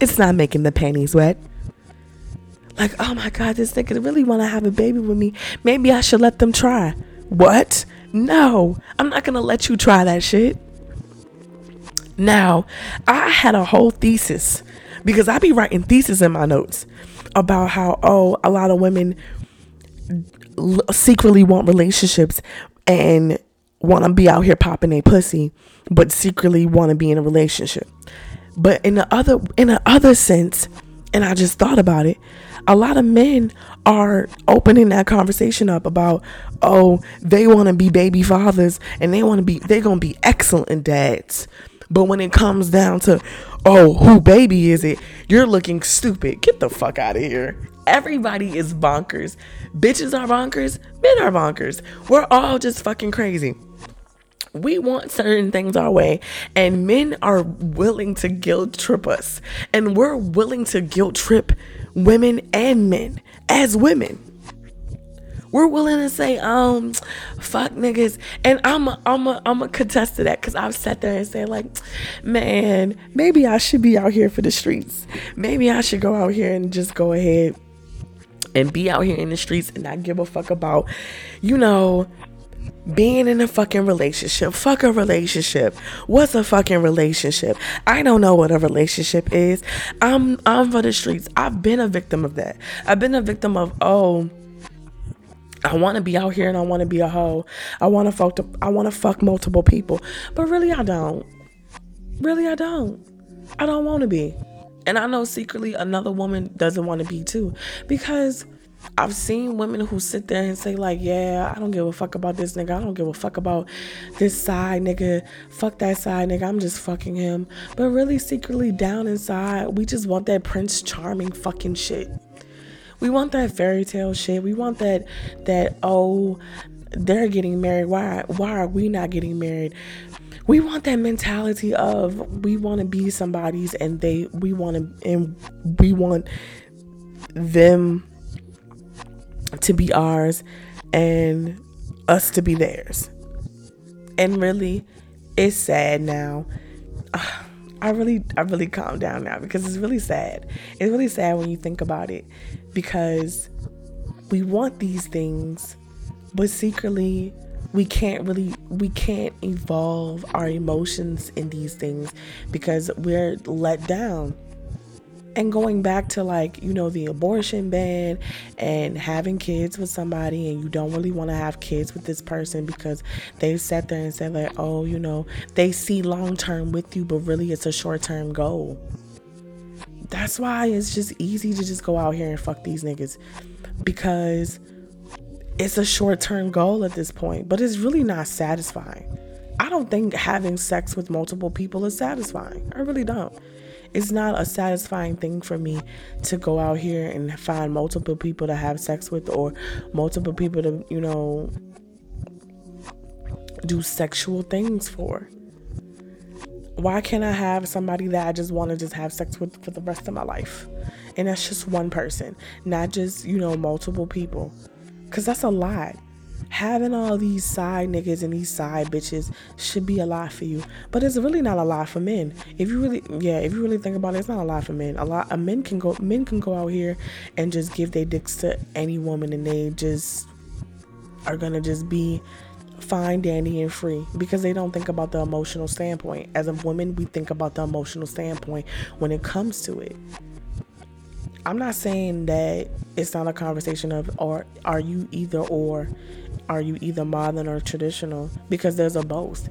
It's not making the panties wet. Like, oh my god, this nigga really want to have a baby with me. Maybe I should let them try. What? No, I'm not gonna let you try that shit. Now, I had a whole thesis, because I be writing theses in my notes about how, oh, a lot of women secretly want relationships and want to be out here popping their pussy, but secretly want to be in a relationship. But in the other, in the other sense, and I just thought about it, a lot of men are opening that conversation up about, oh, they want to be baby fathers and they want to be, they're going to be excellent dads. But when it comes down to, oh, who baby is it? You're looking stupid. Get the fuck out of here. Everybody is bonkers. Bitches are bonkers. Men are bonkers. We're all just fucking crazy. We want certain things our way, and men are willing to guilt trip us, and we're willing to guilt trip women and men. As women, we're willing to say, um, fuck niggas. And I'm a, I'm a, I'm a contest to that, because I've sat there and said, like, man, maybe I should be out here for the streets. Maybe I should go out here and just go ahead and be out here in the streets and not give a fuck about, you know, being in a fucking relationship. Fuck a relationship. What's a fucking relationship? I don't know what a relationship is. I'm I'm for the streets. I've been a victim of that. I've been a victim of, oh, I want to be out here and I want to be a hoe. I want to fuck the, I want to fuck multiple people. But really I don't. Really I don't. I don't want to be. And I know secretly another woman doesn't want to be too, because I've seen women who sit there and say like, yeah, I don't give a fuck about this nigga. I don't give a fuck about this side nigga. Fuck that side nigga. I'm just fucking him. But really secretly down inside, we just want that Prince Charming fucking shit. We want that fairy tale shit. We want that, that, oh, they're getting married. Why, why are we not getting married? We want that mentality of, we want to be somebody's and they, we want to, and we want them to be ours and us to be theirs. And really, it's sad now. I really, I really calm down now, because it's really sad. It's really sad when you think about it, because we want these things, but secretly we can't really we can't evolve our emotions in these things because we're let down. And going back to, like, you know, the abortion ban and having kids with somebody, and you don't really want to have kids with this person because they've sat there and said, like, oh, you know, they see long term with you, but really it's a short term goal. That's why it's just easy to just go out here and fuck these niggas, because it's a short term goal at this point, but it's really not satisfying. I don't think having sex with multiple people is satisfying. I really don't. It's not a satisfying thing for me to go out here and find multiple people to have sex with, or multiple people to, you know, do sexual things for. Why can't I have somebody that I just want to just have sex with for the rest of my life? And that's just one person, not just, you know, multiple people. Because that's a lot. Having all these side niggas and these side bitches should be a lot for you, but it's really not a lot for men. If you really, yeah, if you really think about it, it's not a lot for men. A lot, a men can go, men can go out here and just give their dicks to any woman, and they just are gonna just be fine, dandy, and free, because they don't think about the emotional standpoint. As a woman, we think about the emotional standpoint when it comes to it. I'm not saying that it's not a conversation of, or are you either or. Are you either modern or traditional? Because there's a both.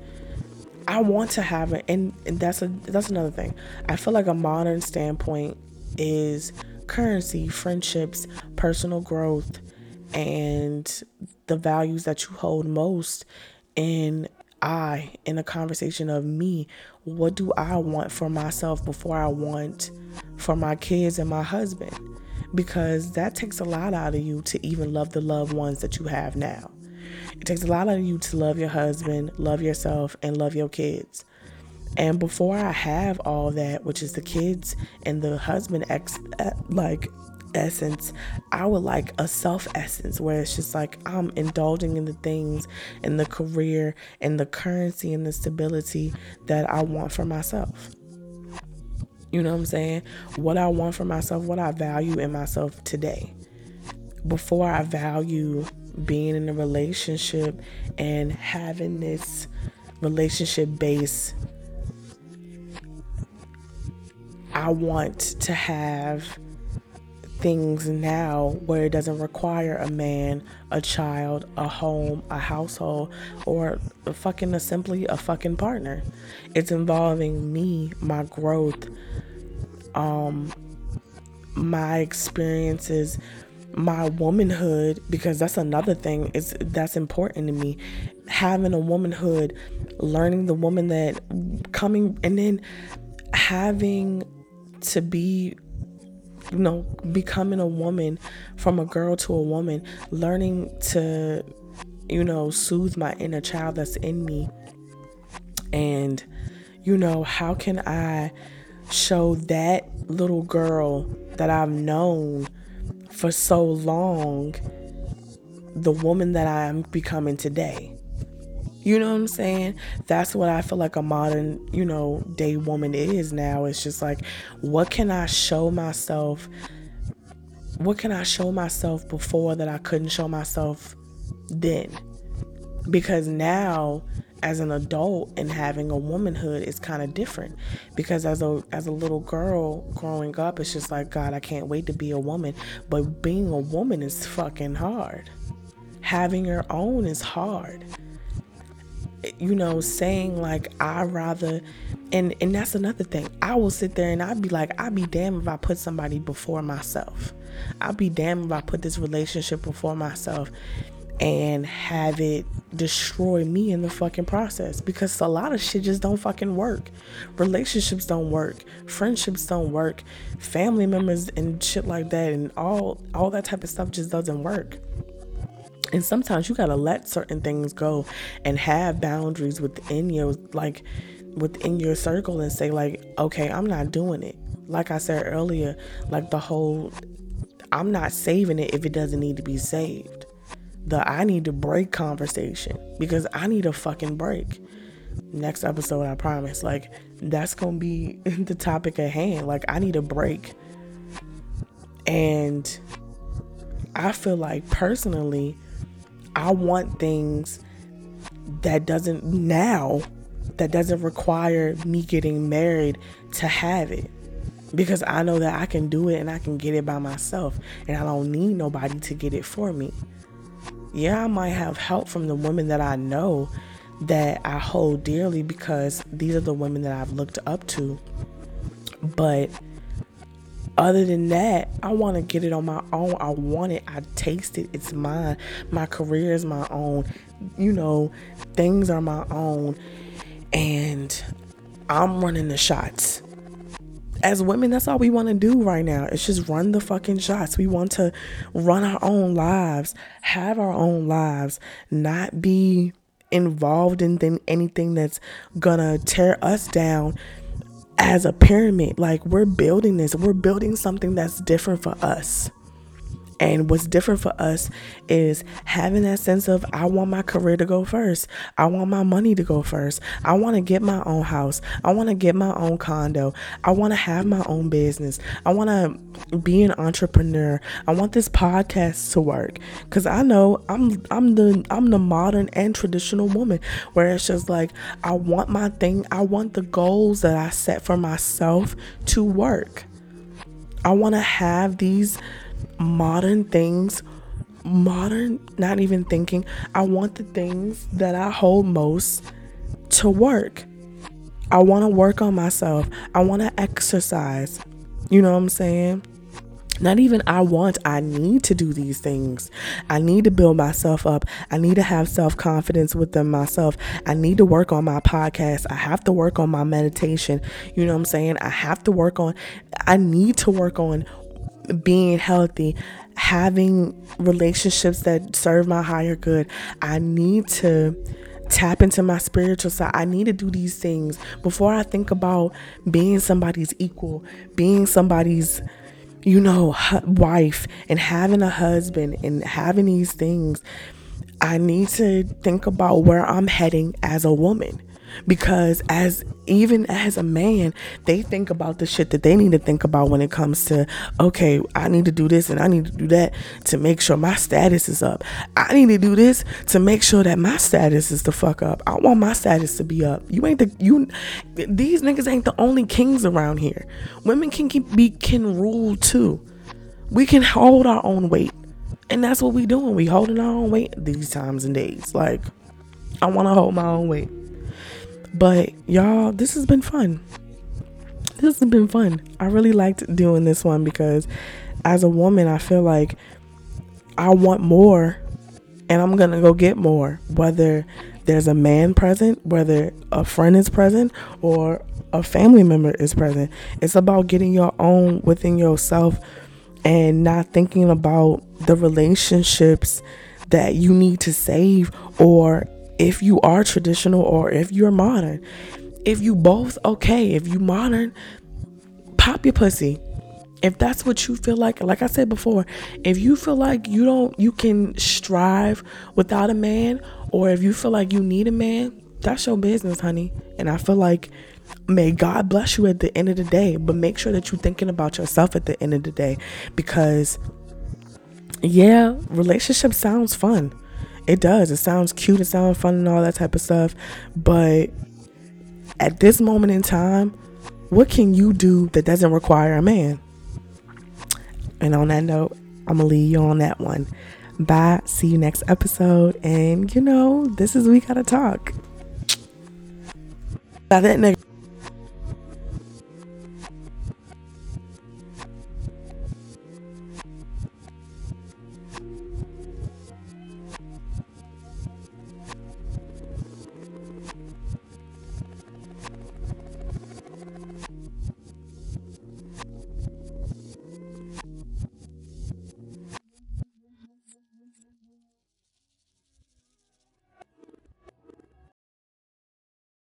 I want to have it, and, and that's a that's another thing. I feel like a modern standpoint is currency, friendships, personal growth, and the values that you hold most in I, in a conversation of me. What do I want for myself before I want for my kids and my husband? Because that takes a lot out of you to even love the loved ones that you have now. It takes a lot out of you to love your husband, love yourself, and love your kids. And before I have all that, which is the kids and the husband ex- like essence, I would like a self essence where it's just like I'm indulging in the things and the career and the currency and the stability that I want for myself. You know what I'm saying? What I want for myself, what I value in myself today. Before I value being in a relationship and having this relationship-based, I want to have things now where it doesn't require a man, a child, a home, a household, or a fucking, a simply a fucking partner. It's involving me, my growth, um, my experiences, my womanhood, because that's another thing is that's important to me. Having a womanhood, learning the woman that coming, and then having to be, you know, becoming a woman, from a girl to a woman, learning to, you know, soothe my inner child that's in me. And, you know, how can I show that little girl that I've known for so long the woman that I'm becoming today? You know what I'm saying? That's what I feel like a modern, you know, day woman is now. It's just like, what can I show myself? What can I show myself before that I couldn't show myself then? Because now, as an adult and having a womanhood is kind of different, because as a as a little girl growing up, it's just like, God, I can't wait to be a woman. But being a woman is fucking hard. Having your own is hard. You know, saying like, I rather, and and that's another thing. I will sit there and I'd be like, I'd be damned if I put somebody before myself. I'd be damned if I put this relationship before myself and have it destroy me in the fucking process, because a lot of shit just don't fucking work. Relationships don't work, friendships don't work, family members and shit like that, and all all that type of stuff just doesn't work. And sometimes you gotta let certain things go and have boundaries within your, like, within your circle, and say like, okay, I'm not doing it. Like I said earlier, like the whole, I'm not saving it if it doesn't need to be saved. The I need to break conversation, because I need a fucking break. Next episode, I promise. Like, that's gonna be the topic at hand. Like, I need a break. And I feel like personally, I want things that doesn't now, that doesn't require me getting married to have it, because I know that I can do it and I can get it by myself and I don't need nobody to get it for me. Yeah, I might have help from the women that I know that I hold dearly because these are the women that I've looked up to. But other than that, I want to get it on my own. I want it. I taste it. It's mine. My career is my own. You know, things are my own. And I'm running the shots. As women, that's all we want to do right now. It's just run the fucking shots. We want to run our own lives, have our own lives, not be involved in th- anything that's gonna tear us down as a pyramid. Like, we're building this. We're building something that's different for us. And what's different for us is having that sense of, I want my career to go first. I want my money to go first. I want to get my own house. I want to get my own condo. I want to have my own business. I want to be an entrepreneur. I want this podcast to work, because I know I'm I'm the I'm the modern and traditional woman, where it's just like, I want my thing. I want the goals that I set for myself to work. I want to have these modern things, modern, not even thinking. I want the things that I hold most to work. I want to work on myself. I want to exercise. You know what I'm saying? Not even I want, I need to do these things. I need to build myself up. I need to have self-confidence within myself. I need to work on my podcast. I have to work on my meditation. You know what I'm saying? I have to work on, I need to work on being healthy, having relationships that serve my higher good. I need to tap into my spiritual side. I need to do these things before I think about being somebody's equal, being somebody's, you know, wife, and having a husband and having these things. I need to think about where I'm heading as a woman. Because as even as a man, they think about the shit that they need to think about when it comes to, okay, I need to do this and I need to do that to make sure my status is up. I need to do this to make sure that my status is the fuck up. I want my status to be up. You ain't the you. These niggas ain't the only kings around here. Women can keep, be can rule too. We can hold our own weight, and that's what we doing. We holding our own weight these times and days. Like, I want to hold my own weight. But y'all, this has been fun. This has been fun. I really liked doing this one, because as a woman, I feel like I want more and I'm going to go get more. Whether there's a man present, whether a friend is present, or a family member is present. It's about getting your own within yourself and not thinking about the relationships that you need to save, or if you are traditional or if you're modern. If you both, okay. If you modern, pop your pussy. If that's what you feel like, like I said before, if you feel like you don't, you can strive without a man, or if you feel like you need a man, that's your business, honey. And I feel like, may God bless you at the end of the day, but make sure that you're thinking about yourself at the end of the day, because yeah, relationship sounds fun. It does. It sounds cute. It sounds fun and all that type of stuff. But at this moment in time, what can you do that doesn't require a man? And on that note, I'm going to leave you on that one. Bye. See you next episode. And, you know, this is We Gotta Talk. Now that nigga.